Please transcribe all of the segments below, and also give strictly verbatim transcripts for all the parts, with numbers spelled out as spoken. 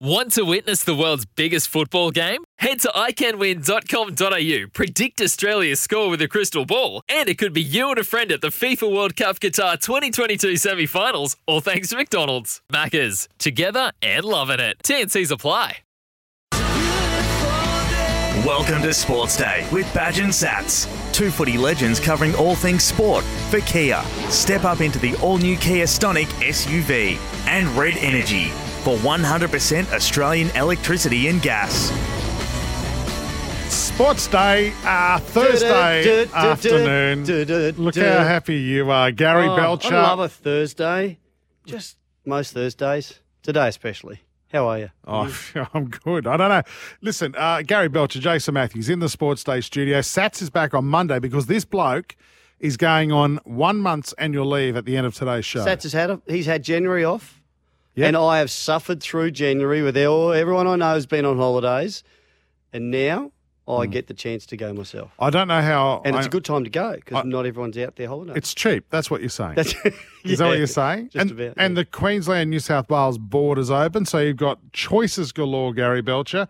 Want to witness the world's biggest football game? Head to i can win dot com dot a u, predict Australia's score with a crystal ball, and it could be you and a friend at the FIFA World Cup Qatar twenty twenty-two semi-finals, all thanks to McDonald's. Maccas, together and loving it. T and Cs apply. Welcome to Sports Day with Badge and Sats. Two footy legends covering all things sport for Kia. Step up into the all-new Kia Stonic S U V and Red Energy for one hundred percent Australian electricity and gas. Sports Day, uh, Thursday afternoon. Look how happy you are. Gary oh, Belcher. I love a Thursday. Just most Thursdays. Today especially. How are you? Oh, I'm good. I don't know. Listen, uh, Gary Belcher, Jason Matthews in the Sports Day studio. Sats is back on Monday because this bloke is going on one month's annual leave at the end of today's show. Sats has had a, he's had January off. Yep. And I have suffered through January with everyone I know has been on holidays. And now I mm. get the chance to go myself. I don't know how. And I, it's a good time to go because not everyone's out their holidays. It's cheap. That's what you're saying. That's, is yeah, that what you're saying? Just and, about. And yeah. The Queensland, New South Wales border's open. So you've got choices galore, Gary Belcher.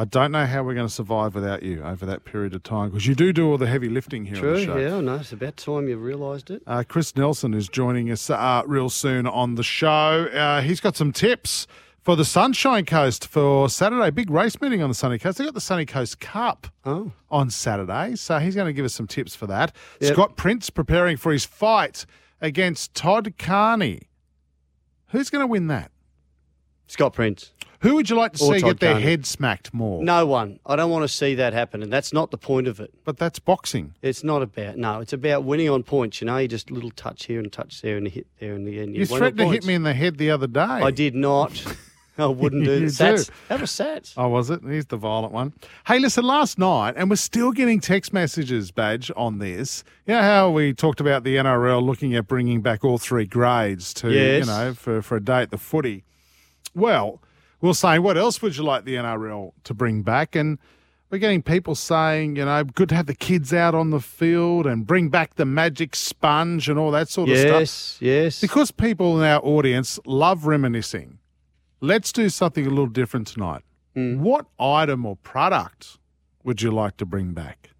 I don't know how we're going to survive without you over that period of time because you do do all the heavy lifting here True, on the show. Yeah, I know. It's about time you realised it. Uh, Chris Nelson is joining us uh, real soon on the show. Uh, he's got some tips for the Sunshine Coast for Saturday. Big race meeting on the Sunny Coast. They've got the Sunny Coast Cup oh. on Saturday, so he's going to give us some tips for that. Yep. Scott Prince preparing for his fight against Todd Carney. Who's going to win that? Scott Prince. Who would you like to or see Todd get their Carney. Head smacked more? No one. I don't want to see that happen, and that's not the point of it. But that's boxing. It's not about – no, it's about winning on points. You know, you just little touch here and touch there and a hit there in the end. You, you threatened to points. Hit me in the head the other day. I did not. I wouldn't do that. Sats. That was Sats. Oh, was it? He's the violent one. Hey, listen, last night, and we're still getting text messages, Badge, on this. You know how we talked about the N R L looking at bringing back all three grades to, yes. you know, for, for a day at the footy? Well – we're saying, what else would you like the N R L to bring back? And we're getting people saying, you know, good to have the kids out on the field and bring back the magic sponge and all that sort yes, of stuff. Yes, yes. Because people in our audience love reminiscing, let's do something a little different tonight. Mm. What item or product would you like to bring back?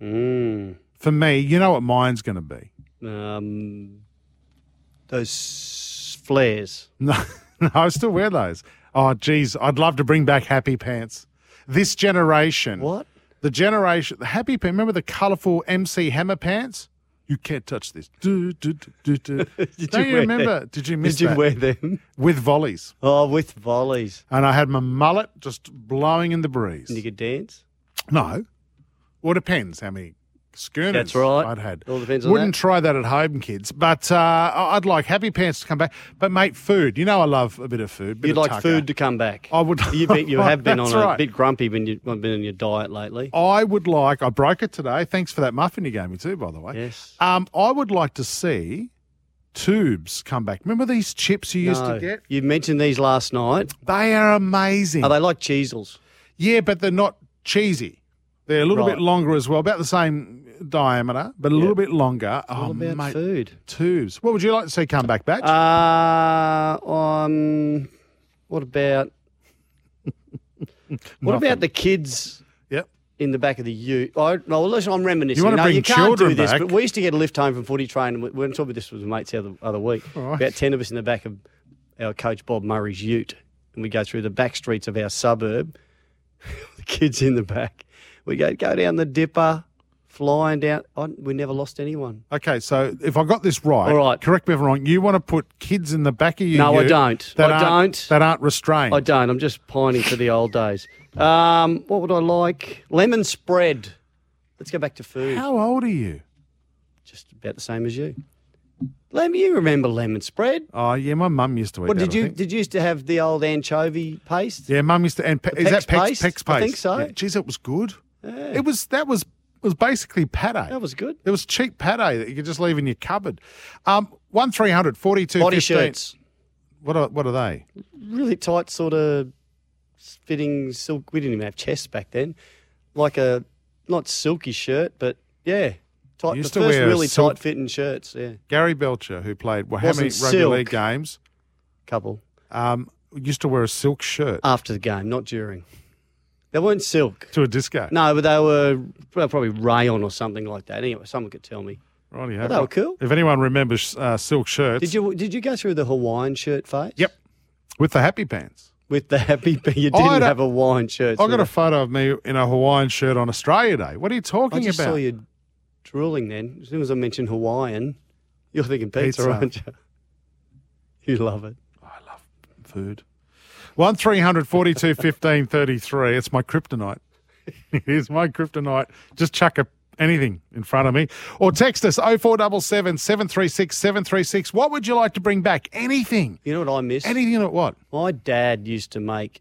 Mm. For me, you know what mine's going to be? Um, those flares. No, no, I still wear those. Oh, geez, I'd love to bring back Happy Pants. This generation. What? The generation, the Happy Pants, remember the colourful M C Hammer pants? You can't touch this. Do, do, do, do. Did Don't you, you remember? Them? Did you miss Did you that? Wear them? With volleys. Oh, with volleys. And I had my mullet just blowing in the breeze. And you could dance? No. Well, it depends how many schooners That's right. I'd had. It all depends on Wouldn't that. Try that at home, kids. But uh, I'd like Happy Pants to come back. But, mate, food. You know I love a bit of food. Bit You'd of like tucker. Food to come back. I would. You, be, you have been on right. a bit grumpy when you've been on your diet lately. I would like – I broke it today. Thanks for that muffin you gave me too, by the way. Yes. Um, I would like to see tubes come back. Remember these chips you no, used to get? You mentioned these last night. They are amazing. Are they like cheesels? Yeah, but they're not cheesy. They're a little right. bit longer as well, about the same diameter, but a yep. little bit longer. It's all oh, about mate, food. Tubes. What would you like to see come back, Badge? Uh, um, what about what about the kids yep. in the back of the ute? Oh, no, listen, I'm reminiscing. You want to no, bring you can't children do this, back. But we used to get a lift home from footy train, and we were talking about this with mates the other, other week, right. about ten of us in the back of our coach Bob Murray's ute, and we go through the back streets of our suburb, the kids in the back. We go go down the dipper, flying down. I, we never lost anyone. Okay, so if I got this right, all right, correct me if I'm wrong, you want to put kids in the back of your No, I don't. That I don't. That aren't restrained. I don't. I'm just pining for the old days. Um, what would I like? Lemon spread. Let's go back to food. How old are you? Just about the same as you. Lem, you remember lemon spread? Oh yeah, my mum used to eat. Well, did that, you did you used to have the old anchovy paste? Yeah, mum used to. And pe- is that Peck's paste? Peck's paste? I think so. Yeah, geez, it was good. Yeah. It was that was it was basically pate. That was good. It was cheap pate that you could just leave in your cupboard. Um, one three hundred forty two body fifteen. Shirts. What are what are they? Really tight sort of fitting silk. We didn't even have chests back then. Like a not silky shirt, but yeah. Tight, used the to first wear really silk, tight-fitting shirts, yeah. Gary Belcher, who played well, how many rugby league games? Couple. Um, used to wear a silk shirt. After the game, not during. They weren't silk. To a disco? No, but they were probably rayon or something like that. Anyway, someone could tell me. Right, yeah. But they were cool. If anyone remembers uh, silk shirts. Did you did you go through the Hawaiian shirt phase? Yep, with the happy pants. With the happy, but you didn't have a Hawaiian shirt. I got a photo of me in a Hawaiian shirt on Australia Day. What are you talking about? I just about? saw you... drooling then. As soon as I mentioned Hawaiian, you're thinking pizza, pizza, aren't you? You love it. I love food. one three hundred forty-two fifteen thirty-three. It's my kryptonite. It is my kryptonite. Just chuck a, anything in front of me. Or text us oh four seven seven, seven three six, seven three six. What would you like to bring back? Anything. You know what I miss? Anything at what? My dad used to make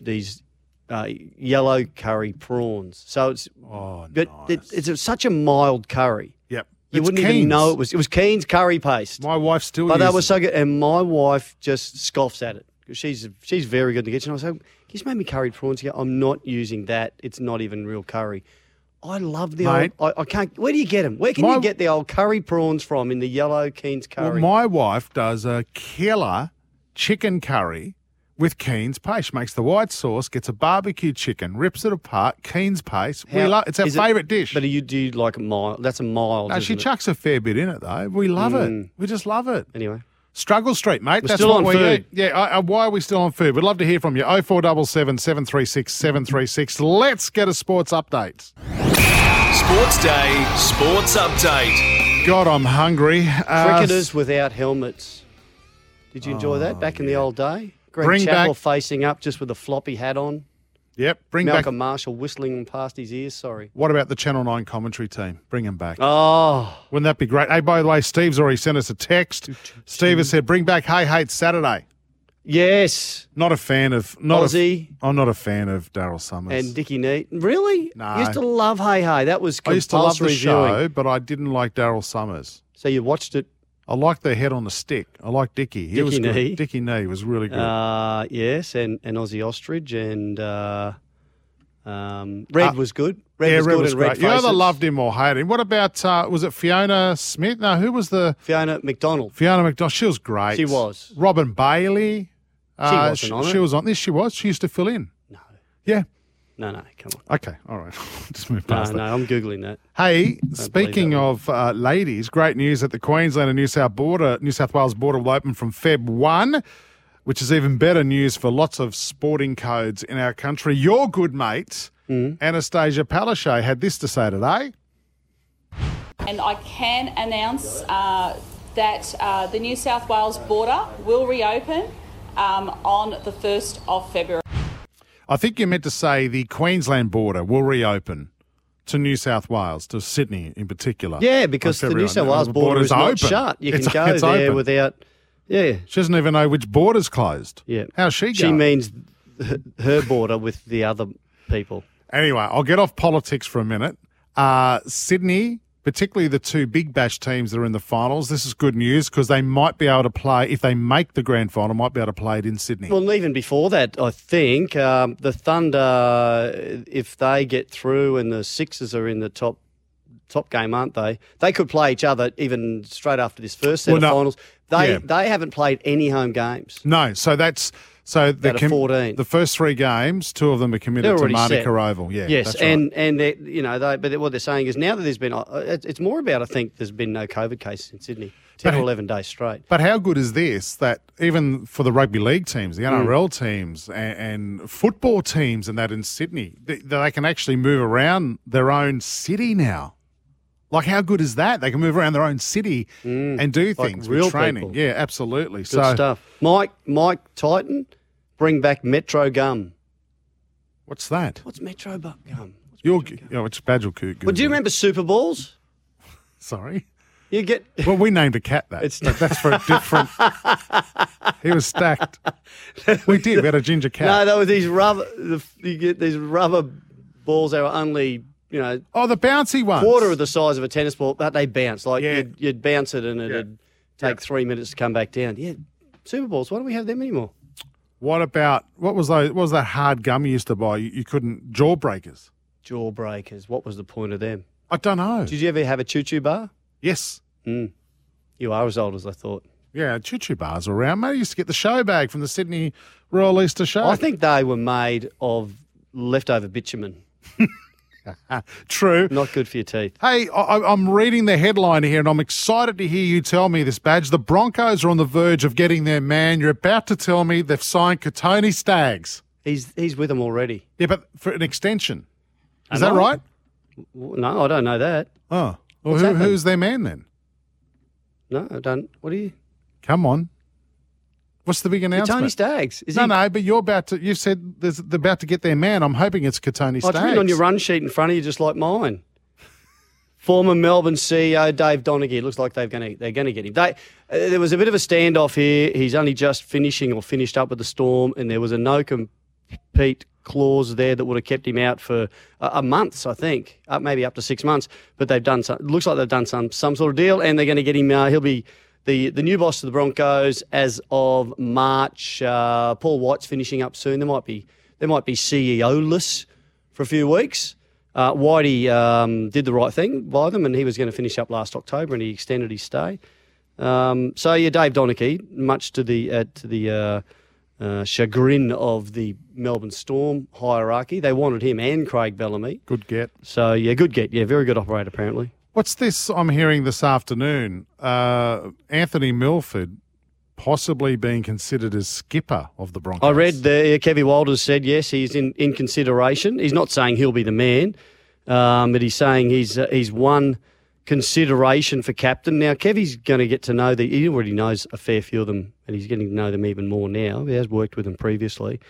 these... Uh, yellow curry prawns. So it's oh, but nice. it, it's such a mild curry. Yep, you it's wouldn't Keen's. even know it was. It was Keen's curry paste. My wife still, but that was so good. And my wife just scoffs at it because she's she's very good in the kitchen. I was like, "You just made me curried prawns here. I'm not using that. It's not even real curry." I love the Mate, old. I, I can't. Where do you get them? Where can my, you get the old curry prawns from in the yellow Keen's curry? Well, my wife does a killer chicken curry. With Keen's paste, makes the white sauce, gets a barbecue chicken, rips it apart. Keen's paste, How, we love it's our favourite it, dish. But you do you like a mild? That's a mild. No, she chucks it? a fair bit in it though. We love mm. it. We just love it. Anyway, Struggle Street, mate. We're that's still what on we food. Eat. Yeah. I, I, why are we still on food? We'd love to hear from you. Oh four double seven seven three six seven three six. Let's get a sports update. Sports Day, sports update. God, I'm hungry. Uh, Cricketers without helmets. Did you enjoy oh, that back in yeah. the old day? Greg bring Chappell back, facing up just with a floppy hat on. Yep, bring Malcolm back. Malcolm Marshall whistling past his ears, sorry. What about the Channel nine commentary team? Bring him back. Oh. Wouldn't that be great? Hey, by the way, Steve's already sent us a text. Steve has said, bring back Hey Hate Saturday. Yes. Not a fan of... Not Aussie. A, I'm not a fan of Daryl Summers. And Dickie Neat. Really? No. You used to love Hey Hey. That was compulsory I used to love the show, viewing. But I didn't like Daryl Summers. So you watched it. I like their head on the stick. I like Dickie. He Dickie was Knee. Good. Dickie Knee was really good. Uh, yes, and, and Aussie Ostrich and uh, um, Red uh, was good. Red yeah, was Red good was and great. Red You either loved him or hated him. What about, uh, was it Fiona Smith? No, who was the? Fiona McDonald. Fiona McDonald. She was great. She was. Robin Bailey. Uh, she wasn't she, on it. She was on this. She was. She used to fill in. No. Yeah. No, no, come on. Okay, all right. Just move past no, that. No, I'm Googling that. Hey, speaking of uh, ladies, great news that the Queensland and New South border, New South Wales border will open from February first, which is even better news for lots of sporting codes in our country. Your good mate, mm. Anastasia Palaszczuk, had this to say today. And I can announce uh, that uh, the New South Wales border will reopen um, on the first of February. I think you meant to say the Queensland border will reopen to New South Wales, to Sydney in particular. Yeah, because the New South Wales border is not shut. You can go there without... Yeah. She doesn't even know which border's closed. Yeah. How's she going? She means her border with the other people. Anyway, I'll get off politics for a minute. Uh, Sydney, particularly the two Big Bash teams that are in the finals, this is good news because they might be able to play, if they make the grand final, might be able to play it in Sydney. Well, even before that, I think, um, the Thunder, if they get through and the Sixers are in the top top game, aren't they? They could play each other even straight after this first set well, no, of finals. They yeah. they haven't played any home games. No, so that's... So the, com- the first three games, two of them are committed to Mardi Oval. Yeah, yes, that's right. and and they, you know, they, but what they're saying is now that there's been, it's more about I think there's been no COVID cases in Sydney, ten but, or eleven days straight. But how good is this that even for the rugby league teams, the N R L mm. teams, and, and football teams, and that in Sydney, they, they can actually move around their own city now. Like, how good is that? They can move around their own city mm, and do like things with training. People. Yeah, absolutely. Good so, stuff. Mike, Mike Titan, bring back Metro Gum. What's that? What's Metro Gum? What's Your, Metro gum? You know, it's Badgelcoot. Well, do you remember Super Balls? Sorry? You get well. We named a cat that. It's like, that's for a different. He was stacked. We did. We had a ginger cat. No, there were these rubber. The, you get these rubber balls that were only, you know. Oh, the bouncy ones. Quarter of the size of a tennis ball, but they bounce. Like yeah. you'd, you'd bounce it, and it'd yeah. take yeah. three minutes to come back down. Yeah, Super Balls. Why don't we have them anymore? What about what was those, what was that hard gum you used to buy? You, you couldn't jawbreakers. Jawbreakers. What was the point of them? I don't know. Did you ever have a choo-choo bar? Yes. Mm. You are as old as I thought. Yeah, choo-choo bars were around. Mate, I used to get the show bag from the Sydney Royal Easter Show. I think they were made of leftover bitumen. True. Not good for your teeth. Hey, I, I'm reading the headline here, and I'm excited to hear you tell me this, Badge. The Broncos are on the verge of getting their man. You're about to tell me they've signed Katoni Staggs. He's he's with them already. Yeah, but for an extension. Is that right? No, I don't know that. Oh. Well, who, who's their man then? No, I don't. What are you? Come on. What's the big announcement? Katoni Staggs. Is no, he... no, but you're about to, you said they're about to get their man. I'm hoping it's Katoni Staggs. I've been on your run sheet in front of you just like mine. Former Melbourne C E O Dave Donaghy. It looks like they're going to they're going to get him. They, uh, there was a bit of a standoff here. He's only just finishing or finished up with the Storm, and there was a no compete clause there that would have kept him out for a, a month, I think, uh, maybe up to six months. But they've done some, looks like they've done some some sort of deal, and they're going to get him. Uh, he'll be the the new boss of the Broncos as of March. Uh, Paul White's finishing up soon. There might be there might be C E O-less for a few weeks. Uh, Whitey um, did the right thing by them, and he was going to finish up last October, and he extended his stay. Um, so yeah, Dave Donaghy, much to the uh, to the. Uh, Uh, chagrin of the Melbourne Storm hierarchy. They wanted him and Craig Bellamy. Good get. So, yeah, good get. Yeah, very good operator, apparently. What's this I'm hearing this afternoon? Uh, Anthony Milford possibly being considered as skipper of the Broncos. I read the Kevvie Walters said, yes, he's in, in consideration. He's not saying he'll be the man, um, but he's saying he's uh, he's won consideration for captain. Now, Kevvie's going to get to know the. He already knows a fair few of them, and he's getting to know them even more now. He has worked with them previously.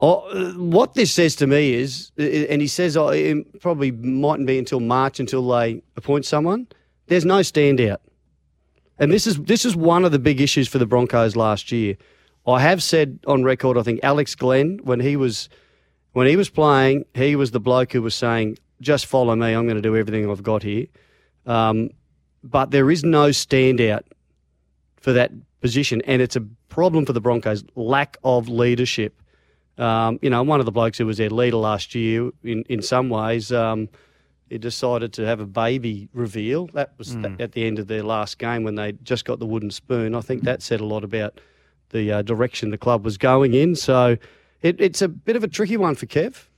Oh, what this says to me is, and he says oh, it probably mightn't be until March until they appoint someone. There's no standout, and this is this is one of the big issues for the Broncos last year. I have said on record, I think Alex Glenn, when he was when he was playing, he was the bloke who was saying, just follow me, I'm going to do everything I've got here. Um, but there is no standout for that position, and it's a problem for the Broncos, lack of leadership. Um, you know, one of the blokes who was their leader last year, in, in some ways, um, he decided to have a baby reveal. That was mm. th- at the end of their last game when they just got the wooden spoon. I think that said a lot about the uh, direction the club was going in. So it, it's a bit of a tricky one for Kev.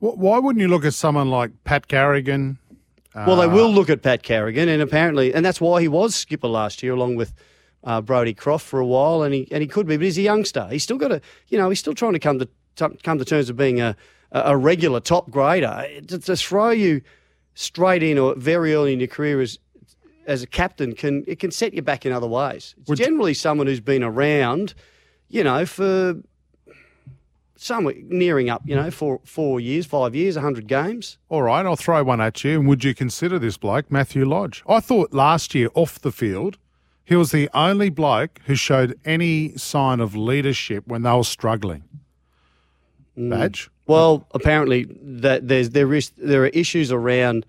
Why wouldn't you look at someone like Pat Carrigan? Uh, well, they will look at Pat Carrigan, and apparently, and that's why he was skipper last year, along with uh, Brodie Croft for a while, and he and he could be, but he's a youngster. He's still got to, you know, he's still trying to come to t- come to terms with being a a regular top grader. To, to throw you straight in or very early in your career as as a captain can it can set you back in other ways. It's Would generally you- someone who's been around, you know, for. Somewhere nearing up, you know, four, four years, five years, one hundred games. All right, I'll throw one at you. And would you consider this bloke, Matthew Lodge? I thought last year off the field, he was the only bloke who showed any sign of leadership when they were struggling. Badge? Mm. Well, apparently that there's there is there are issues around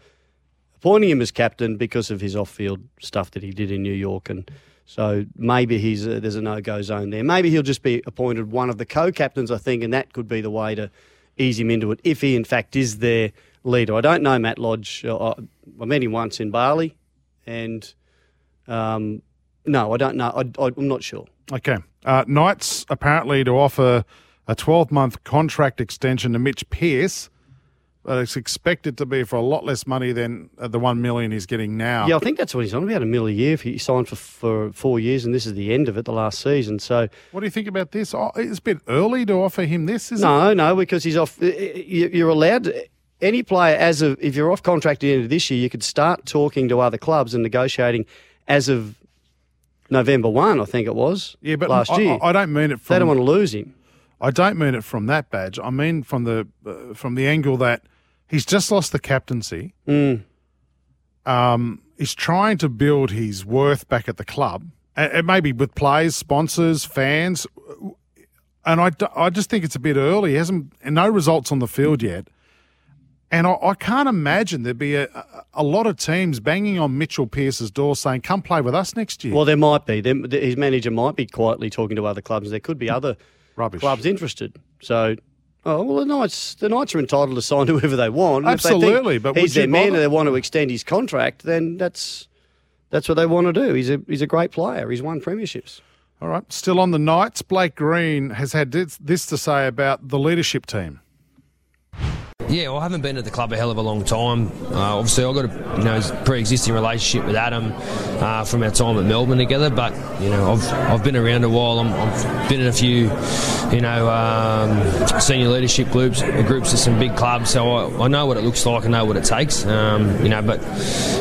appointing him as captain because of his off-field stuff that he did in New York, and so maybe he's a, there's a no-go zone there. Maybe he'll just be appointed one of the co-captains, I think, and that could be the way to ease him into it if he, in fact, is their leader. I don't know Matt Lodge. I, I met him once in Bali, and um, no, I don't know. I, I, I'm not sure. Okay. Uh, Knights apparently to offer a twelve-month contract extension to Mitch Pearce. But it's expected to be for a lot less money than the one million he's getting now. Yeah, I think that's what he's on about, a mil a year. If he signed for for four years, and this is the end of it, the last season. So, what do you think about this? Oh, it's a bit early to offer him this, isn't no, it? No, no, because he's off. You're allowed to, any player as of if you're off contract at the end of this year, you could start talking to other clubs and negotiating as of November first, I think it was. Yeah, but last I, year I, I don't mean it. From, they don't want to lose him. I don't mean it from that badge. I mean from the uh, from the angle that. He's just lost the captaincy. Mm. um, is trying to build his worth back at the club, and maybe with players, sponsors, fans. And I, I just think it's a bit early. He hasn't and no results on the field yet. And I, I can't imagine there'd be a, a lot of teams banging on Mitchell Pearce's door saying, come play with us next year. Well, there might be. There, his manager might be quietly talking to other clubs. There could be other Rubbish. clubs interested. So, oh, well, the Knights, the Knights are entitled to sign whoever they want. Absolutely. If they think he's their man and they want to extend his contract, then that's that's what they want to do. He's a He's a great player. He's won premierships. All right. Still on the Knights, Blake Green has had this to say about the leadership team. Yeah, well, I haven't been at the club a hell of a long time. Uh, obviously, I've got a you know, pre-existing relationship with Adam uh, from our time at Melbourne together. But you know, I've I've been around a while. I'm, I've been in a few, you know, um, senior leadership groups, groups at some big clubs. So I, I know what it looks like. I know what it takes. Um, you know, but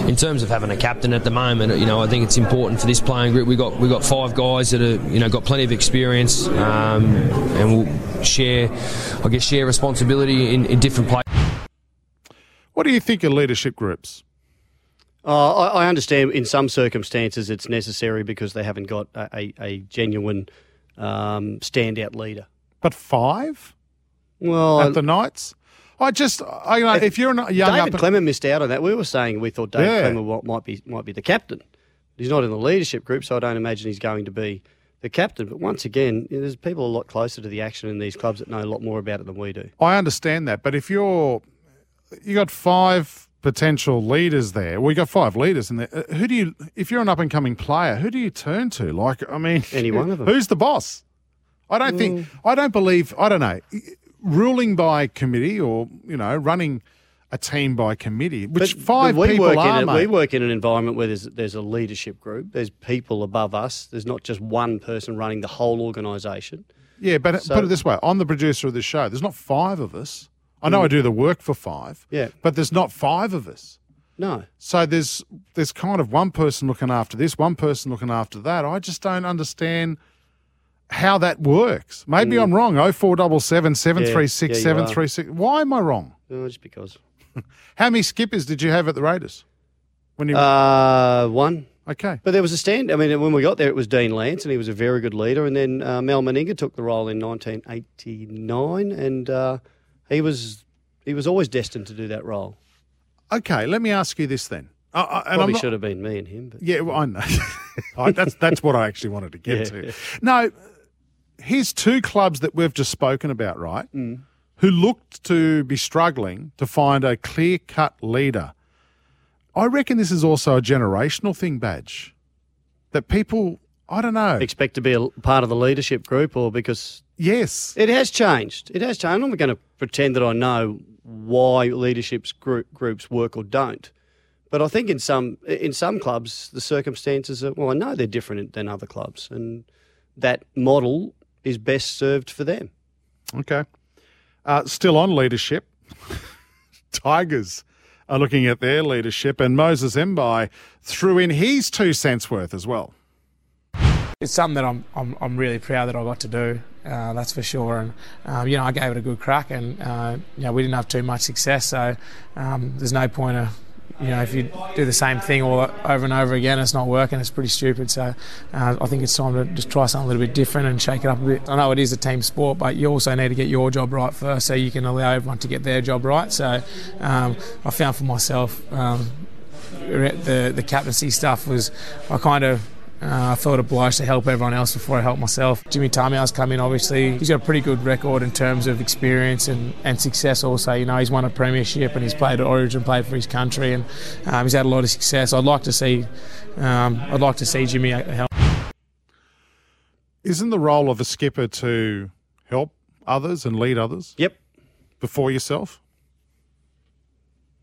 in terms of having a captain at the moment, you know, I think it's important for this playing group. We got we got five guys that are you know got plenty of experience um, and will share, I guess, share responsibility in, in different places. What do you think of leadership groups? Uh, I, I understand in some circumstances it's necessary because they haven't got a, a, a genuine um, standout leader. But five? Well, at the Knights? I just, I you know, if, if you're not young, David Clemmer missed out on that. We were saying we thought David yeah. Clemmer might be might be the captain. He's not in the leadership group, so I don't imagine he's going to be the captain. But once again, there's people a lot closer to the action in these clubs that know a lot more about it than we do. I understand that, but if you're you got five potential leaders there. Well, you got five leaders in there. Who do you, if you're an up and coming player, who do you turn to? Like, I mean, any one of them. Who's the boss? I don't mm. think, I don't believe, I don't know, ruling by committee or, you know, running a team by committee, which but, five but we people work are, in a, We work in an environment where there's, there's a leadership group, there's people above us, there's not just one person running the whole organisation. Yeah, but so, put it this way, I'm the producer of this show, there's not five of us. I know I do the work for five, yeah. but there's not five of us. No. So there's there's kind of one person looking after this, one person looking after that. I just don't understand how that works. Maybe mm. I'm wrong. oh four seven seven, seven three six, yeah. Yeah, seven three six. Why am I wrong? No, just because. How many skippers did you have at the Raiders? When you uh, one. Okay. But there was a stand. I mean, when we got there, it was Dean Lance, and he was a very good leader. And then uh, Mel Meninga took the role in nineteen eighty-nine, and... Uh, He was he was always destined to do that role. Okay, let me ask you this then. I, I, and Probably not, should have been me and him. But. Yeah, well, I know. I, that's that's what I actually wanted to get yeah, to. Yeah. No, here's two clubs that we've just spoken about, right, mm. who looked to be struggling to find a clear-cut leader. I reckon this is also a generational thing, Badge, that people, I don't know. Expect to be a part of the leadership group or because... Yes. It has changed. It has changed. I'm not going to pretend that I know why leadership group, groups work or don't. But I think in some in some clubs, the circumstances are, well, I know they're different than other clubs. And that model is best served for them. Okay. Uh, still on leadership. Tigers are looking at their leadership. And Moses Mbai threw in his two cents worth as well. It's something that I'm, I'm I'm really proud that I got to do, uh, that's for sure. And um, you know, I gave it a good crack, and uh, you know, we didn't have too much success, so um, there's no point of, you know, if you do the same thing all over and over again, it's not working. It's pretty stupid. So uh, I think it's time to just try something a little bit different and shake it up a bit. I know it is a team sport, but you also need to get your job right first, so you can allow everyone to get their job right. So um, I found for myself um, the the captaincy stuff was I kind of. Uh, I felt obliged to help everyone else before I helped myself. Jimmy Tamiya's come in, obviously. He's got a pretty good record in terms of experience and, and success also. You know, he's won a premiership and he's played at Origin, played for his country, and um, he's had a lot of success. I'd like to see um, I'd like to see Jimmy help. Isn't the role of a skipper to help others and lead others? Yep. Before yourself?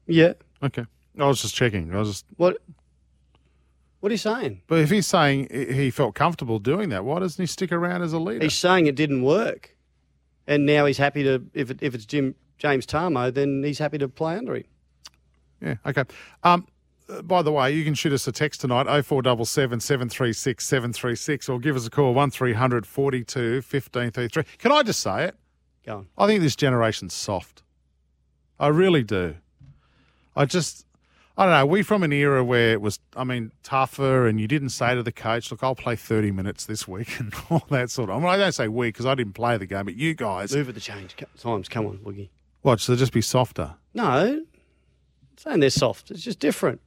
Yeah. Okay. I was just checking. I was just... What? What are you saying? But if he's saying he felt comfortable doing that, why doesn't he stick around as a leader? He's saying it didn't work. And now he's happy to, if it, if it's Jim James Tarmo, then he's happy to play under him. Yeah, okay. Um, by the way, you can shoot us a text tonight, oh four seven seven, seven three six, seven three six, or give us a call, one three hundred, four two, one five three three. Can I just say it? Go on. I think this generation's soft. I really do. I just... I don't know, we from an era where it was, I mean, tougher, and you didn't say to the coach, look, I'll play thirty minutes this week and all that sort of. I mean, I don't say we because I didn't play the game, but you guys. Move at the change times. Come on, Woogie. What, so they'll just be softer? No, I'm saying they're soft. It's just different.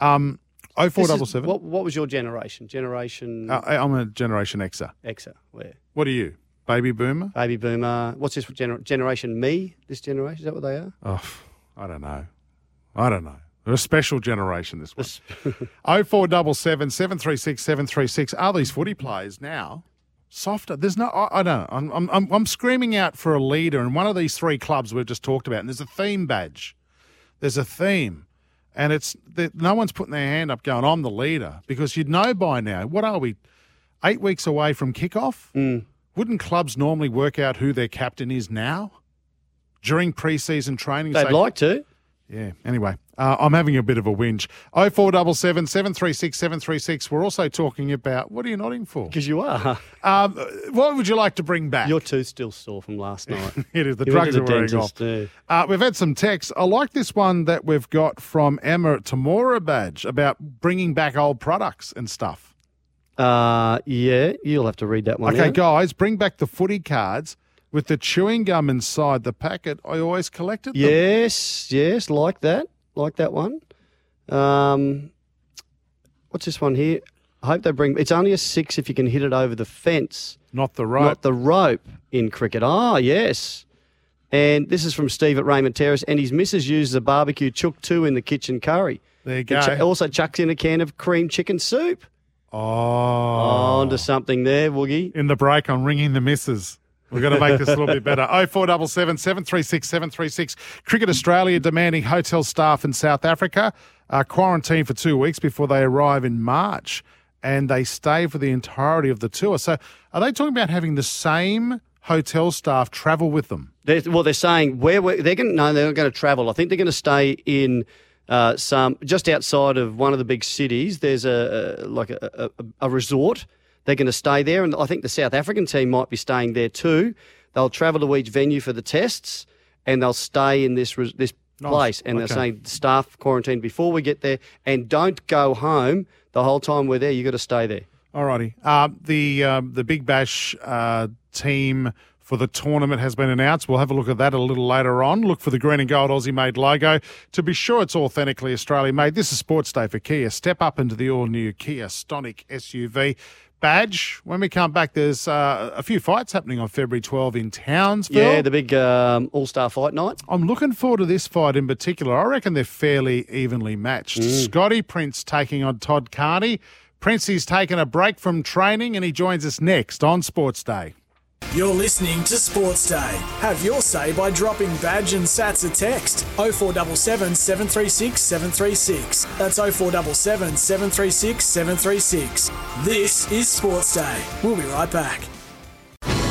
Um, oh four double seven. What, what was your generation? Generation? Uh, I'm a Generation Xer. Xer, where? What are you? Baby Boomer? Baby Boomer. What's this gener- Generation Me? This generation? Is that what they are? Oh, I don't know. I don't know. They're a special generation, this one. oh four double seven, seven three six, seven three six. Are these footy players now softer? There's no, I, I don't know. I'm, I'm, I'm screaming out for a leader in one of these three clubs we've just talked about. And there's a theme badge. There's a theme. And it's no one's putting their hand up going, I'm the leader. Because you'd know by now, what are we, eight weeks away from kickoff? Mm. Wouldn't clubs normally work out who their captain is now during pre-season training? They'd say, like to. Yeah. Anyway, uh, I'm having a bit of a whinge. oh four double seven, seven three six, seven three six. We're also talking about, what are you nodding for? Because you are. Um, what would you like to bring back? Your tooth's still sore from last night. It is. The you drugs the are wearing off. Yeah. Uh, we've had some texts. I like this one that we've got from Emma Tamorabadge about bringing back old products and stuff. Uh, yeah, you'll have to read that one. Okay, out. Guys, bring back the footy cards with the chewing gum inside the packet. I always collected them. Yes, yes, like that. Like that one. Um, what's this one here? I hope they bring – it's only a six if you can hit it over the fence. Not the rope. Not the rope in cricket. Ah, yes. And this is from Steve at Raymond Terrace, and his missus uses a barbecue chook too in the kitchen curry. There you go. It ch- also chucks in a can of cream chicken soup. Oh. oh, onto something there, Woogie. In the break, I'm ringing the missus. We've got to make this a little bit better. oh four double seven, seven three six, seven three six. Cricket Australia demanding hotel staff in South Africa uh, quarantine for two weeks before they arrive in March, and they stay for the entirety of the tour. So are they talking about having the same hotel staff travel with them? They're, well, they're saying where we're, they're going. No, they're not going to travel. I think they're going to stay in. Uh, some just outside of one of the big cities, there's a, a like a, a, a resort. They're going to stay there, and I think the South African team might be staying there too. They'll travel to each venue for the tests, and they'll stay in this res, this nice. place. And okay. they're saying staff quarantine before we get there, and don't go home the whole time we're there. You got to stay there. All righty. Uh, the um, the Big Bash uh, team for the tournament has been announced. We'll have a look at that a little later on. Look for the green and gold Aussie-made logo to be sure it's authentically Australian-made. This is Sports Day for Kia. Step up into the all-new Kia Stonic S U V. Badge, when we come back, there's uh, a few fights happening on February twelfth in Townsville. Yeah, the big um, all-star fight night. I'm looking forward to this fight in particular. I reckon they're fairly evenly matched. Mm. Scotty Prince taking on Todd Carney. Princey's taken a break from training, and he joins us next on Sports Day. You're listening to Sports Day. Have your say by dropping badge and sats a text. oh four double seven, seven three six, seven three six. That's oh four double seven, seven three six, seven three six. This is Sports Day. We'll be right back.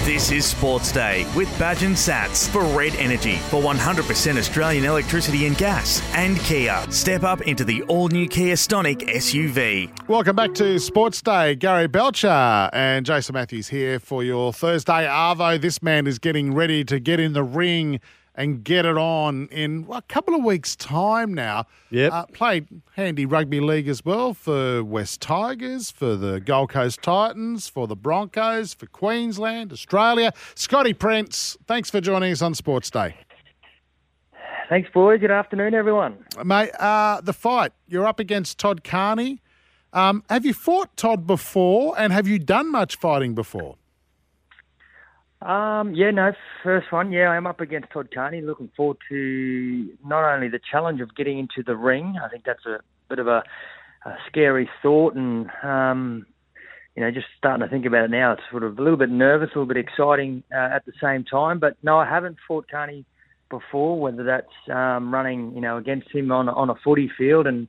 This is Sports Day with Badge and Sats for Red Energy for one hundred percent Australian electricity and gas, and Kia. Step up into the all-new Kia Stonic S U V. Welcome back to Sports Day. Gary Belcher and Jason Matthews here for your Thursday Arvo. This man is getting ready to get in the ring and get it on in a couple of weeks' time now. Yep. Uh, played handy rugby league as well for West Tigers, for the Gold Coast Titans, for the Broncos, for Queensland, Australia. Scotty Prince, thanks for joining us on Sports Day. Thanks, boys. Good afternoon, everyone. Mate, uh, the fight, you're up against Todd Carney. Um, have you fought Todd before, and have you done much fighting before? Um, yeah, no, first one. Yeah, I'm up against Todd Carney. Looking forward to not only the challenge of getting into the ring. I think that's a bit of a, a scary thought, and um, you know, just starting to think about it now. It's sort of a little bit nervous, a little bit exciting uh, at the same time. But no, I haven't fought Carney before. Whether that's um, running, you know, against him on on a footy field, and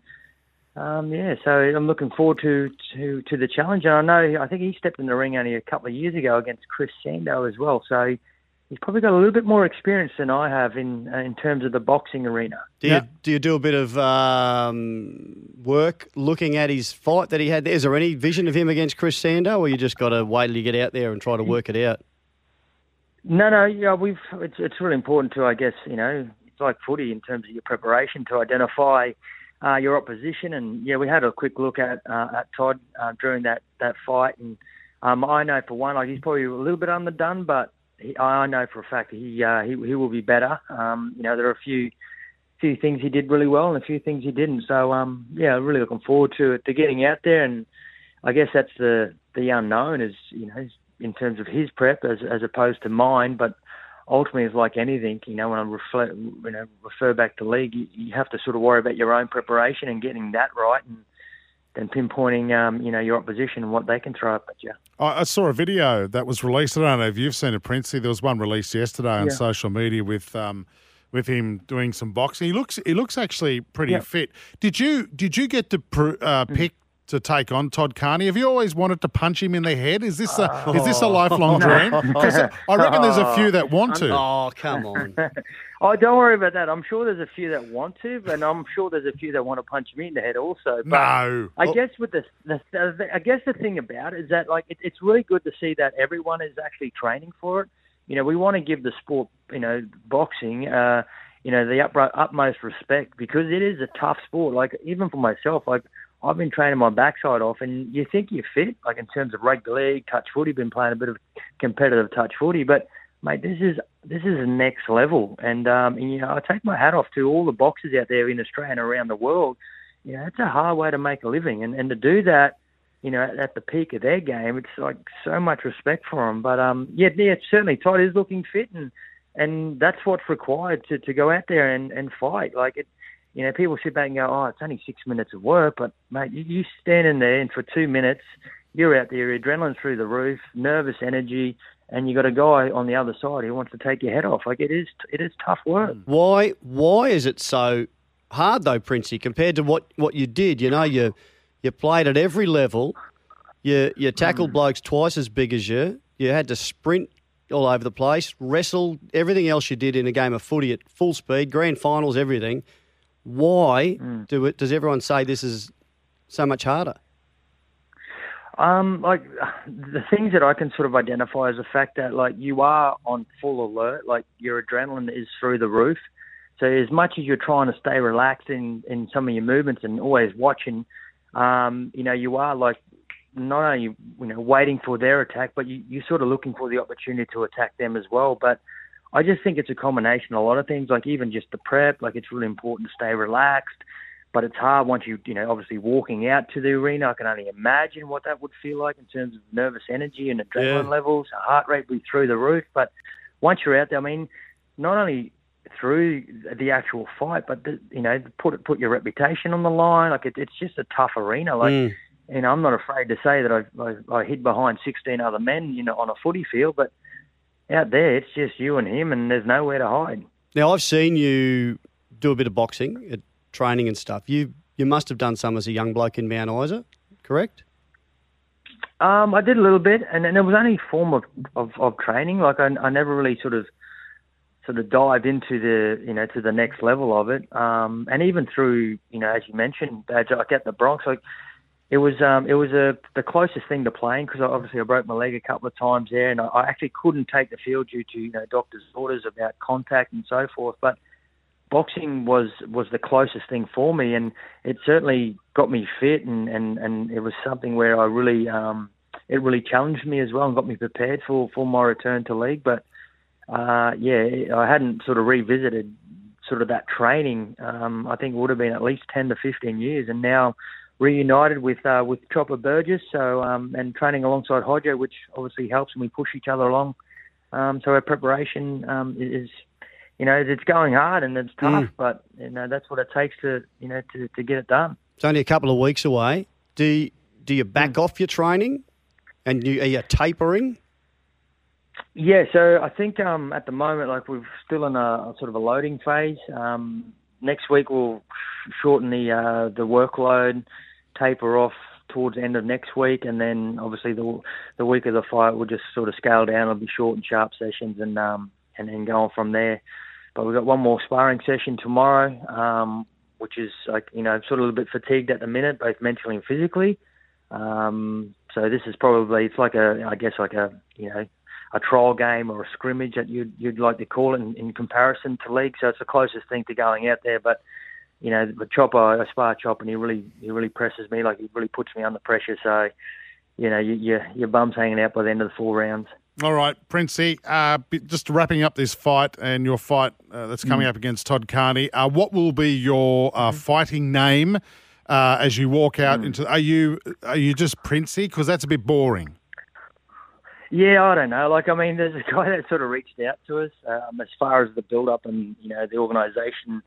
um, yeah, so I'm looking forward to, to to the challenge. And I know I think he stepped in the ring only a couple of years ago against Chris Sandow as well. So he's probably got a little bit more experience than I have in in terms of the boxing arena. Do you, do, you do a bit of um, work looking at his fight that he had there? Is there any vision of him against Chris Sandow, or you just got to wait till you get out there and try to work it out? No, no, yeah, we've it's it's really important to I guess you know it's like footy in terms of your preparation to identify uh, your opposition. And, yeah, we had a quick look at uh, at Todd uh, during that, that fight. And um, I know, for one, like he's probably a little bit underdone, but he, I know for a fact he uh, he, he will be better. Um, you know, there are a few... few things he did really well and a few things he didn't. So, um, yeah, really looking forward to it, to getting out there. And I guess that's the, the unknown is, you know, in terms of his prep as as opposed to mine. But ultimately, it's like anything, you know, when I reflect, you know, refer back to league, you, you have to sort of worry about your own preparation and getting that right and then pinpointing, um, you know, your opposition and what they can throw up at you. I saw a video that was released. I don't know if you've seen it, Princey. There was one released yesterday on yeah. social media with... Um, with him doing some boxing. He looks he looks actually pretty yep. fit. Did you did you get to pr- uh, pick to take on Todd Carney? Have you always wanted to punch him in the head? Is this a, oh. is this a lifelong dream? Because I reckon there's a few that want to. Oh, come on. Oh, don't worry about that. I'm sure there's a few that want to, and I'm sure there's a few that want to punch me in the head also. But no. I guess with the, the, the I guess the thing about it is that like it, it's really good to see that everyone is actually training for it. You know, we want to give the sport, you know, boxing, uh, you know, the up- utmost respect because it is a tough sport. Like, even for myself, like, I've been training my backside off and you think you're fit, like, in terms of rugby league, touch footy, been playing a bit of competitive touch footy. But, mate, this is this is next level. And, um, and you know, I take my hat off to all the boxers out there in Australia and around the world. You know, it's a hard way to make a living. And, and to do that, you know, at the peak of their game, it's like so much respect for them. But, um, yeah, yeah, certainly Todd is looking fit and, and that's what's required to, to go out there and, and fight. Like, it, you know, people sit back and go, oh, it's only six minutes of work. But, mate, you, you stand in there and for two minutes, you're out there, your adrenaline's through the roof, nervous energy, and you got a guy on the other side who wants to take your head off. Like, it is it is tough work. Why Why is it so hard, though, Princey, compared to what, what you did? You know, you... You played at every level. You you tackled blokes twice as big as you. You had to sprint all over the place, wrestle, everything else you did in a game of footy at full speed, grand finals, everything. Why mm. do it? Does everyone say this is so much harder? Um, like the things that I can sort of identify is the fact that like you are on full alert, like your adrenaline is through the roof. So as much as you're trying to stay relaxed in, in some of your movements and always watching. Um, you know, you are like not only, you know, waiting for their attack, but you, you're sort of looking for the opportunity to attack them as well. But I just think it's a combination of a lot of things, like even just the prep, like it's really important to stay relaxed, but it's hard once you, you know, obviously walking out to the arena, I can only imagine what that would feel like in terms of nervous energy and adrenaline yeah. levels, heart rate would be through the roof. But once you're out there, I mean, not only through the actual fight, but the, you know, put put your reputation on the line. Like it, it's just a tough arena. Like, mm. you know, I'm not afraid to say that I, I I hid behind sixteen other men, you know, on a footy field, but out there it's just you and him, and there's nowhere to hide. Now I've seen you do a bit of boxing, at training and stuff. You you must have done some as a young bloke in Mount Isa, correct? Um, I did a little bit, and, and it was only a form of, of of training. Like I I never really sort of. sort of dived into the, you know, to the next level of it. Um, and even through, you know, as you mentioned, like at the Bronx, like it was, um, it was a, the closest thing to playing because obviously I broke my leg a couple of times there and I, I actually couldn't take the field due to, you know, doctor's orders about contact and so forth. But boxing was, was the closest thing for me and it certainly got me fit and, and, and it was something where I really, um, it really challenged me as well and got me prepared for, for my return to league. But, Uh, yeah, I hadn't sort of revisited sort of that training. Um, I think it would have been at least ten to fifteen years and now reunited with uh, with Chopper Burgess so, um, and training alongside Hodjo, which obviously helps and we push each other along. Um, so our preparation um, is, you know, it's going hard and it's tough, mm. but, you know, that's what it takes to, you know, to, to get it done. It's only a couple of weeks away. Do you, do you back mm. off your training and you, are you tapering? Yeah, so I think um, at the moment, like we're still in a sort of a loading phase. Um, next week we'll shorten the uh, the workload, taper off towards the end of next week, and then obviously the the week of the fight we'll just sort of scale down. It'll be short and sharp sessions, and um, and then go on from there. But we've got one more sparring session tomorrow, um, which is like you know sort of a little bit fatigued at the minute, both mentally and physically. Um, so this is probably it's like a I guess like a you know. a trial game or a scrimmage that you'd, you'd like to call it in, in comparison to league. So it's the closest thing to going out there. But, you know, the Chopper, I spar Chop, and he really he really presses me. Like, he really puts me under pressure. So, you know, you, you, your bum's hanging out by the end of the four rounds. All right, Princey, uh, just wrapping up this fight and your fight uh, that's coming mm. up against Todd Carney, uh, what will be your uh, fighting name uh, as you walk out mm. into – are you are you just Princey? Because that's a bit boring. Yeah, I don't know. Like, I mean, there's a guy that sort of reached out to us um, as far as the build-up and, you know, the organisation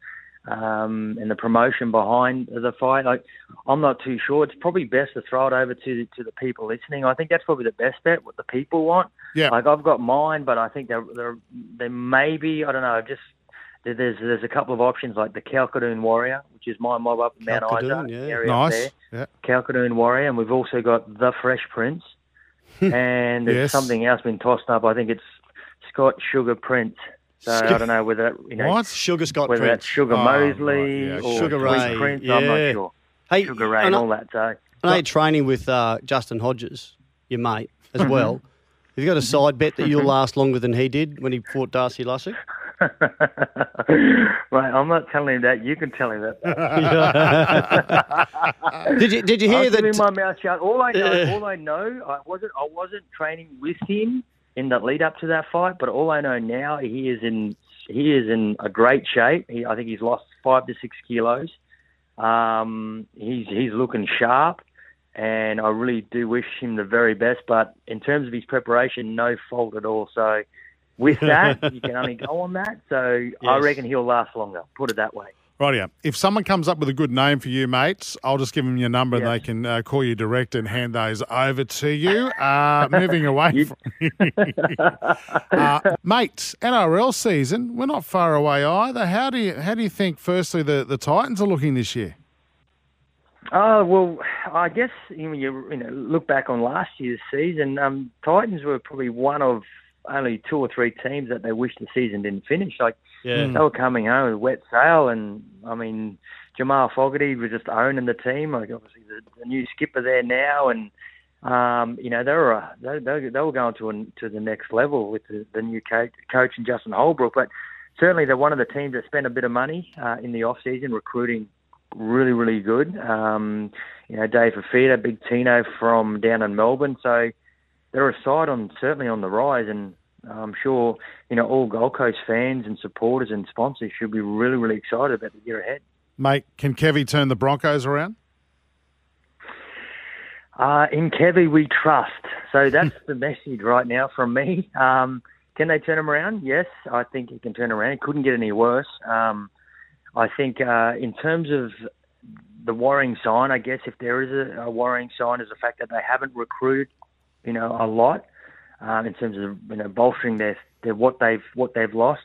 um, and the promotion behind the fight. Like, I'm not too sure. It's probably best to throw it over to to the people listening. I think that's probably the best bet, what the people want. Yeah. Like, I've got mine, but I think there there, there may be, I don't know, just there's there's a couple of options, like the Kalkadoon Warrior, which is my mob up in Mount Isa. Yeah. Area nice. Yeah. Kalkadoon Warrior. And we've also got the Fresh Prince. And there's yes. something else been tossed up. I think it's Scott Sugar Prince. So I don't know whether that, you know, what? Sugar Scott whether Prince. That's Sugar oh, Mosley right, yeah. or Sugar Ray Prince. Yeah. I'm not sure. Hey, Sugar Ray and all that. So I know you're training with uh, Justin Hodges, your mate, as well. Have you got a side bet that you'll last longer than he did when he fought Darcy Lussick? Right, I'm not telling him that. You can tell him that. did you Did you hear I'll that? Keep my mouth shut. All I know, all I know, I wasn't I wasn't training with him in the lead up to that fight. But all I know now, he is in he is in a great shape. He, I think he's lost five to six kilos. Um, he's he's looking sharp, and I really do wish him the very best. But in terms of his preparation, no fault at all. So. With that, you can only go on that. So yes. I reckon he'll last longer. Put it that way. Right, yeah. If someone comes up with a good name for you, mates, I'll just give them your number yes. and they can uh, call you direct and hand those over to you. Uh, moving away from uh, mates, N R L season, we're not far away either. How do you how do you think, firstly, the, the Titans are looking this year? Oh, uh, well, I guess when you, you know, look back on last year's season, um, Titans were probably one of only two or three teams that they wish the season didn't finish. Like, yeah. they were coming home with a wet sail, and, I mean, Jamal Fogarty was just owning the team. Like, obviously, the, the new skipper there now, and, um, you know, they were uh, they, they, they were going to an, to the next level with the, the new coach, coach and Justin Holbrook. But certainly they're one of the teams that spent a bit of money uh, in the off-season recruiting really, really good. Um, you know, Dave Fafita, Big Tino from down in Melbourne. So, they're a side on certainly on the rise, and I'm sure you know all Gold Coast fans and supporters and sponsors should be really, really excited about the year ahead. Mate, can Kevvie turn the Broncos around? Uh, in Kevvie we trust. So that's the message right now from me. Um, can they turn them around? Yes, I think it can turn around. It couldn't get any worse. Um, I think uh, in terms of the worrying sign, I guess if there is a, a worrying sign, is the fact that they haven't recruited. You know, a lot um, in terms of you know bolstering their, their what they've what they've lost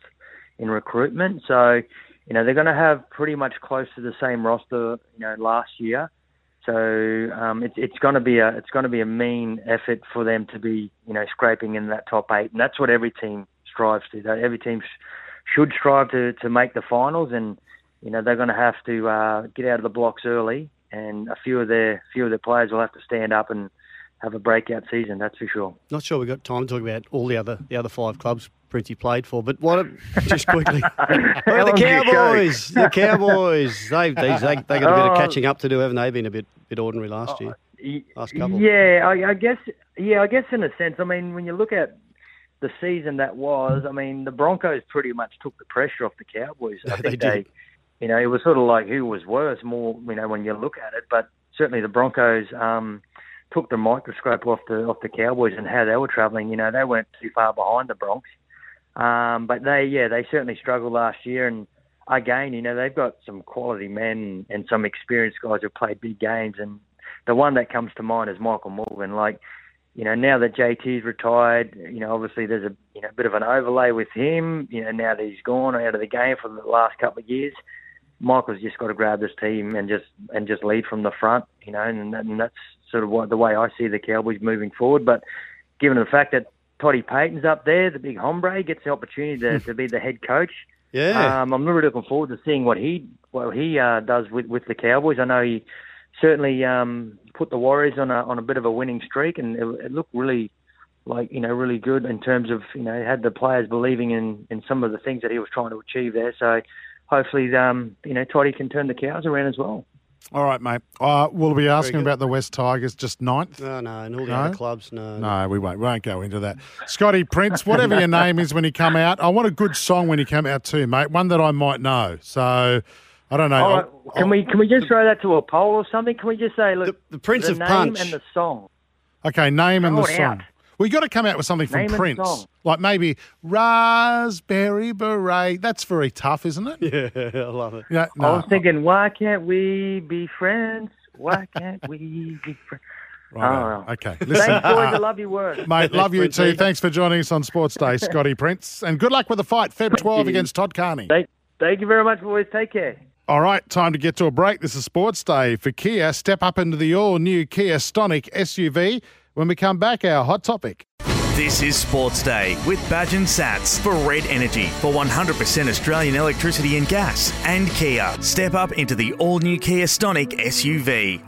in recruitment. So, you know, they're going to have pretty much close to the same roster you know last year. So um, it's it's going to be a it's going to be a mean effort for them to be you know scraping in that top eight, and that's what every team strives to. Every team sh- should strive to to make the finals, and you know they're going to have to uh, get out of the blocks early, and a few of their few of their players will have to stand up and. Have a breakout season, that's for sure. Not sure we've got time to talk about all the other the other five clubs Princey played for, but what a, just quickly, the Cowboys, the Cowboys, they've they, they, they got a bit of catching up to do, haven't they? Been a bit bit ordinary last oh, year, last couple. Yeah, I, I guess. Yeah, I guess in a sense. I mean, when you look at the season that was, I mean, the Broncos pretty much took the pressure off the Cowboys. I think they did. They, you know, it was sort of like who was worse, more you know, when you look at it. But certainly the Broncos. Um, took the microscope off the off the Cowboys and how they were travelling. You know, they weren't too far behind the Bronx. Um, but they, yeah, they certainly struggled last year. And again, you know, they've got some quality men and some experienced guys who played big games. And the one that comes to mind is Michael Morgan. Like, you know, now that J T's retired, you know, obviously there's a you know bit of an overlay with him. You know, now that he's gone out of the game for the last couple of years. Michael's just got to grab this team and just and just lead from the front, you know, and, that, and that's sort of what, the way I see the Cowboys moving forward. But given the fact that Toddy Payton's up there, the big hombre, gets the opportunity to, to be the head coach. Yeah, um, I'm really looking forward to seeing what he what he uh, does with, with the Cowboys. I know he certainly um, put the Warriors on a on a bit of a winning streak, and it, it looked really like, you know, really good in terms of, you know, had the players believing in, in some of the things that he was trying to achieve there. So hopefully, um, you know, Toddy can turn the cows around as well. All right, mate. Uh, we'll be asking about the West Tigers, just ninth. No, no, and all the no? other clubs, no. No, we won't. We won't go into that. Scotty Prince, whatever your name is when you come out, I want a good song when you come out too, mate, one that I might know. So... I don't know. Right. I'll, can I'll, we can we just the, throw that to a poll or something? Can we just say, look, the, the Prince the of name Punch and the song? Okay, name and throw the song. We well, got to come out with something from name Prince, like maybe Raspberry Beret. That's very tough, isn't it? Yeah, I love it. Yeah, no, I was thinking, why can't we be friends? Why can't we be friends? Right. Oh. Okay. Listen, thanks, boys. I love your work, mate. Love you too. Thanks for joining us on Sports Day, Scotty Prince, and good luck with the fight, February twelfth against Todd Carney. Thank, thank you very much, boys. Take care. All right, time to get to a break. This is Sports Day for Kia. Step up into the all-new Kia Stonic S U V. When we come back, our hot topic. This is Sports Day with Badge and Sats for Red Energy for one hundred percent Australian electricity and gas. And Kia, step up into the all-new Kia Stonic S U V.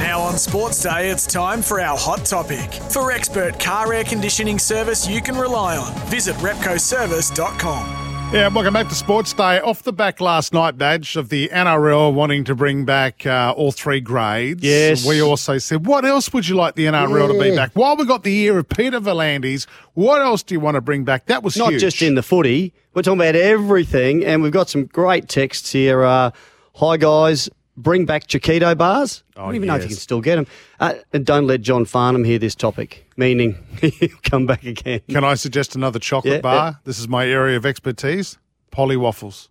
Now on Sports Day, it's time for our hot topic. For expert car air conditioning service you can rely on, visit repco service dot com. Yeah, welcome back to Sports Day. Off the back last night, Badge, of the N R L wanting to bring back uh, all three grades. Yes. We also said, what else would you like the N R L yeah. to be back? While we got the ear of Peter Volandis, what else do you want to bring back? That was Not huge. Not just in the footy. We're talking about everything, and we've got some great texts here. Uh, Hi, guys. Bring back Chiquito bars. I don't even yes. know if you can still get them. Uh, and don't let John Farnham hear this topic, meaning he'll come back again. Can I suggest another chocolate yeah, bar? Yeah. This is my area of expertise. Polly waffles.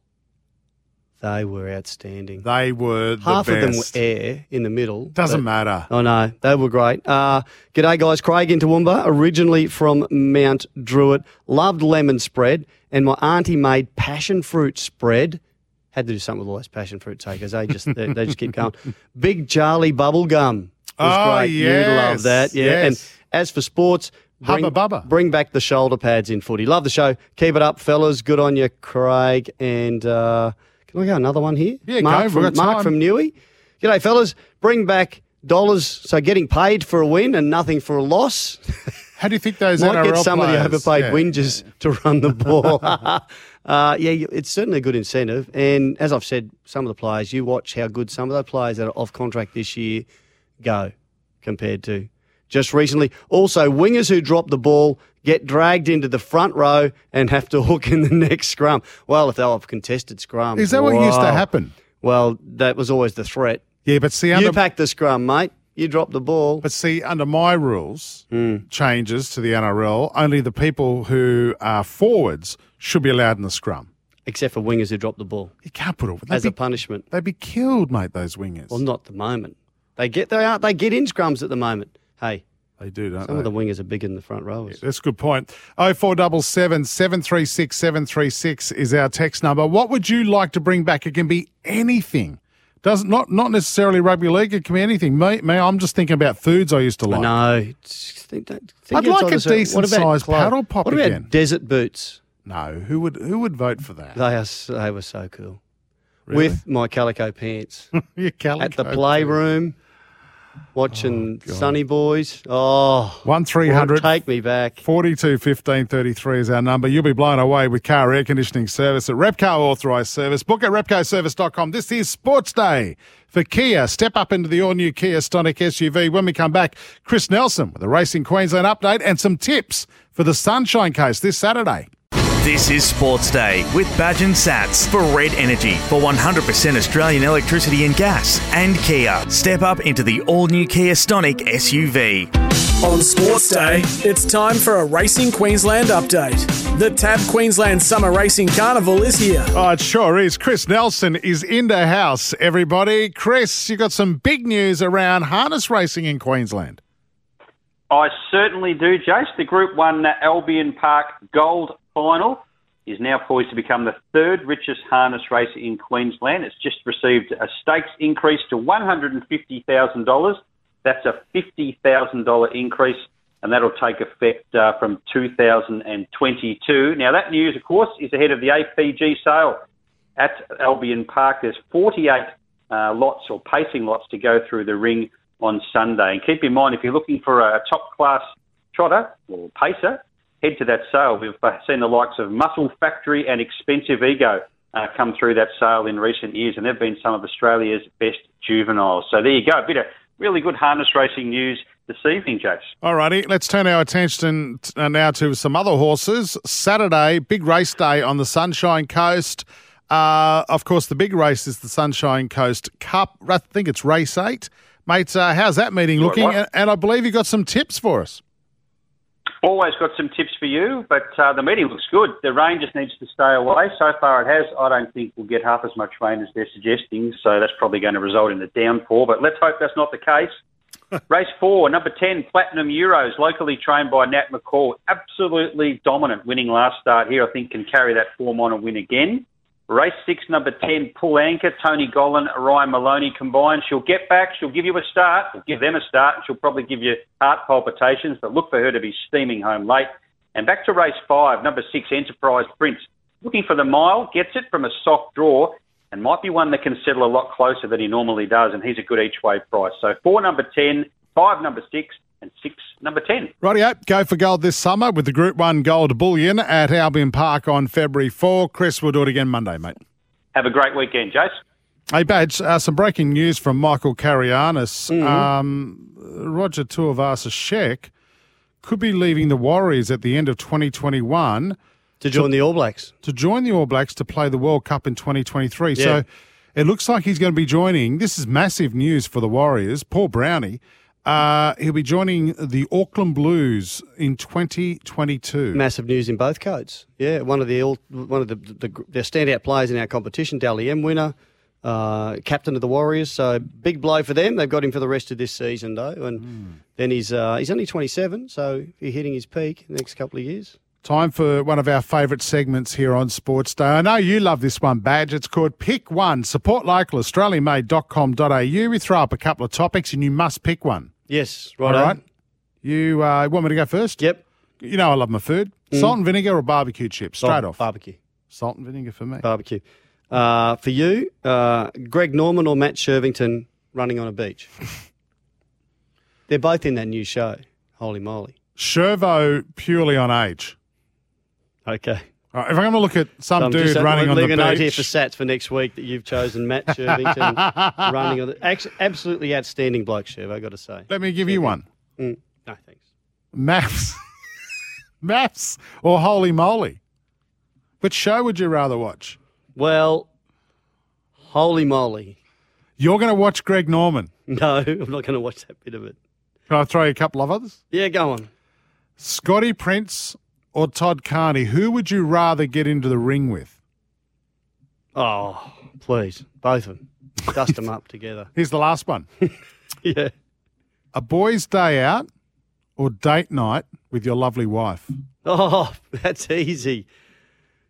They were outstanding. They were the Half best. Half of them were air in the middle. Doesn't matter. I oh know. They were great. Uh, g'day, guys. Craig in Toowoomba, originally from Mount Druitt. Loved lemon spread, and my auntie made passion fruit spread. Had to do something with all those passion fruit takers. They just they, they just keep going. Big Charlie bubble gum was oh, great. Yes, you'd love that. Yeah. Yes. And as for sports, bring, Hubba Bubba. Bring back the shoulder pads in footy. Love the show. Keep it up, fellas. Good on you, Craig. And uh, can we go another one here? Yeah, Mark go. From, We've got Mark time. From Newey. G'day, fellas. Bring back dollars. So getting paid for a win and nothing for a loss. How do you think those Might N R L players... Might get some players. Of the overpaid yeah. whingers yeah. to run the ball. uh, yeah, it's certainly a good incentive. And as I've said, some of the players, you watch how good some of the players that are off contract this year go compared to just recently. Also, wingers who drop the ball get dragged into the front row and have to hook in the next scrum. Well, if they were off contested scrum. Is that wow. what used to happen? Well, that was always the threat. Yeah, but see... Under- you pack the scrum, mate. You drop the ball. But see, under my rules, mm. changes to the N R L, only the people who are forwards should be allowed in the scrum. Except for wingers who drop the ball. You can't put it. As be, a punishment. They'd be killed, mate, those wingers. Well, not at the moment. They get they are, they get in scrums at the moment. Hey. They do, don't Some they? Some of the wingers are bigger than the front rowers. Yeah, that's a good point. oh four seven seven, seven three six, seven three six is our text number. What would you like to bring back? It can be anything. Doesn't not not necessarily rugby league. It can be anything. Me, me, I'm just thinking about foods I used to like. No, think, think I'd like a decent-sized paddle pop again. What about again? Desert boots? No, who would who would vote for that? They are they were so cool really? With my calico pants. Your calico at the playroom, watching oh, Sunny Boys. Oh, one three hundred. Take me back. forty-two fifteen thirty-three is our number. You'll be blown away with car air conditioning service at Repco Authorised Service. Book at repco service dot com. This is Sports Day for Kia. Step up into the all-new Kia Stonic S U V. When we come back, Chris Nelson with a Racing Queensland update and some tips for the Sunshine Coast this Saturday. This is Sports Day with Badge and Sats for Red Energy for one hundred percent Australian electricity and gas. And Kia, step up into the all-new Kia Stonic S U V. On Sports Day, it's time for a Racing Queensland update. The Tab Queensland Summer Racing Carnival is here. Oh, it sure is. Chris Nelson is in the house, everybody. Chris, you got some big news around harness racing in Queensland. I certainly do, Jace. The Group one Albion Park Gold Final is now poised to become the third richest harness race in Queensland. It's just received a stakes increase to one hundred fifty thousand dollars. That's a fifty thousand dollars increase, and that'll take effect uh, from two thousand twenty-two. Now, that news, of course, is ahead of the A P G sale at Albion Park. There's forty-eight uh, lots or pacing lots to go through the ring on Sunday. And keep in mind, if you're looking for a top-class trotter or pacer, head to that sale. We've seen the likes of Muscle Factory and Expensive Ego uh, come through that sale in recent years, and they've been some of Australia's best juveniles. So there you go, a bit of really good harness racing news this evening, Jace. All righty, let's turn our attention now to some other horses. Saturday, big race day on the Sunshine Coast. Uh, of course, the big race is the Sunshine Coast Cup. I think it's race eight. Mate, uh, how's that meeting looking? Right, right. And I believe you've got some tips for us. Always got some tips for you, but uh, the meeting looks good. The rain just needs to stay away. So far it has. I don't think we'll get half as much rain as they're suggesting, so that's probably going to result in a downpour, but let's hope that's not the case. Race four, number ten, Platinum Euros, locally trained by Nat McCall. Absolutely dominant, winning last start here. I think can carry that form on and win again. Race six, number ten, Pull Anchor, Tony Gollan, Ryan Maloney combined. She'll get back, she'll give you a start, we'll give them a start, and she'll probably give you heart palpitations, but look for her to be steaming home late. And back to race five, number six, Enterprise Prince. Looking for the mile, gets it from a soft draw, and might be one that can settle a lot closer than he normally does, and he's a good each-way price. So four, number ten, five, number six, and six, number ten. Rightio, go for gold this summer with the Group one Gold Bullion at Albion Park on February fourth. Chris, we'll do it again Monday, mate. Have a great weekend, Jace. Hey, Badge, uh, some breaking news from Michael Carianis. Mm-hmm. Um, Roger Tuivasa-Sheck could be leaving the Warriors at the end of twenty twenty-one. To join to, the All Blacks. To join the All Blacks to play the World Cup in twenty twenty-three. Yeah. So it looks like he's going to be joining. This is massive news for the Warriors. Paul Brownie. Uh, he'll be joining the Auckland Blues in twenty twenty-two. Massive news in both codes. Yeah, one of the one of the, the, the standout players in our competition, Dally M winner, uh, captain of the Warriors. So big blow for them. They've got him for the rest of this season though, and mm. then he's uh, he's only twenty-seven. So he's hitting his peak in the next couple of years. Time for one of our favourite segments here on Sports Day. I know you love this one, Badge. It's called Pick One. Support local, australian made dot com dot a u. We throw up a couple of topics and you must pick one. Yes, right. All right. You uh, want me to go first? Yep. You know I love my food. Mm. Salt and vinegar or barbecue chips? Straight oh, off. Barbecue. Salt and vinegar for me. Barbecue. Uh, for you, uh, Greg Norman or Matt Shirvington running on a beach? They're both in that new show, Holy Moly. Shervo purely on age. Okay. All right, if I'm going to look at some so dude running on the beach. Leave a note here for Sats for next week that you've chosen Matt Shirvington running on the beach. Absolutely outstanding bloke, Sherv, I've got to say. Let me give Shirvington. you one. Mm. No, thanks. Maps. Maps or Holy Moly? Which show would you rather watch? Well, Holy Moly. You're going to watch Greg Norman? No, I'm not going to watch that bit of it. Can I throw you a couple of others? Yeah, go on. Scotty Prince or Todd Carney, who would you rather get into the ring with? Oh, please. Both of them. Dust them up together. Here's the last one. Yeah. A boys' day out or date night with your lovely wife? Oh, that's easy.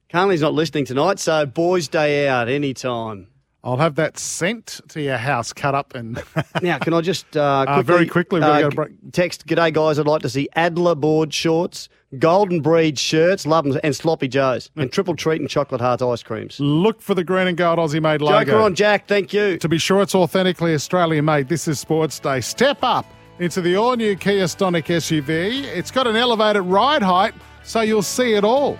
Carney's not listening tonight, so boys' day out any time. I'll have that sent to your house, cut up and... Now, can I just uh, quickly... Uh, very quickly, we've uh, got to break. Text, g'day guys, I'd like to see Adler board shorts, Golden Breed shirts, love them, and Sloppy Joes, and Triple Treat and Chocolate Heart ice creams. Look for the green and gold Aussie-made logo. Joker on Jack, thank you. To be sure it's authentically Australian-made, this is Sports Day. Step up into the all-new Kia Stonic S U V. It's got an elevated ride height, so you'll see it all.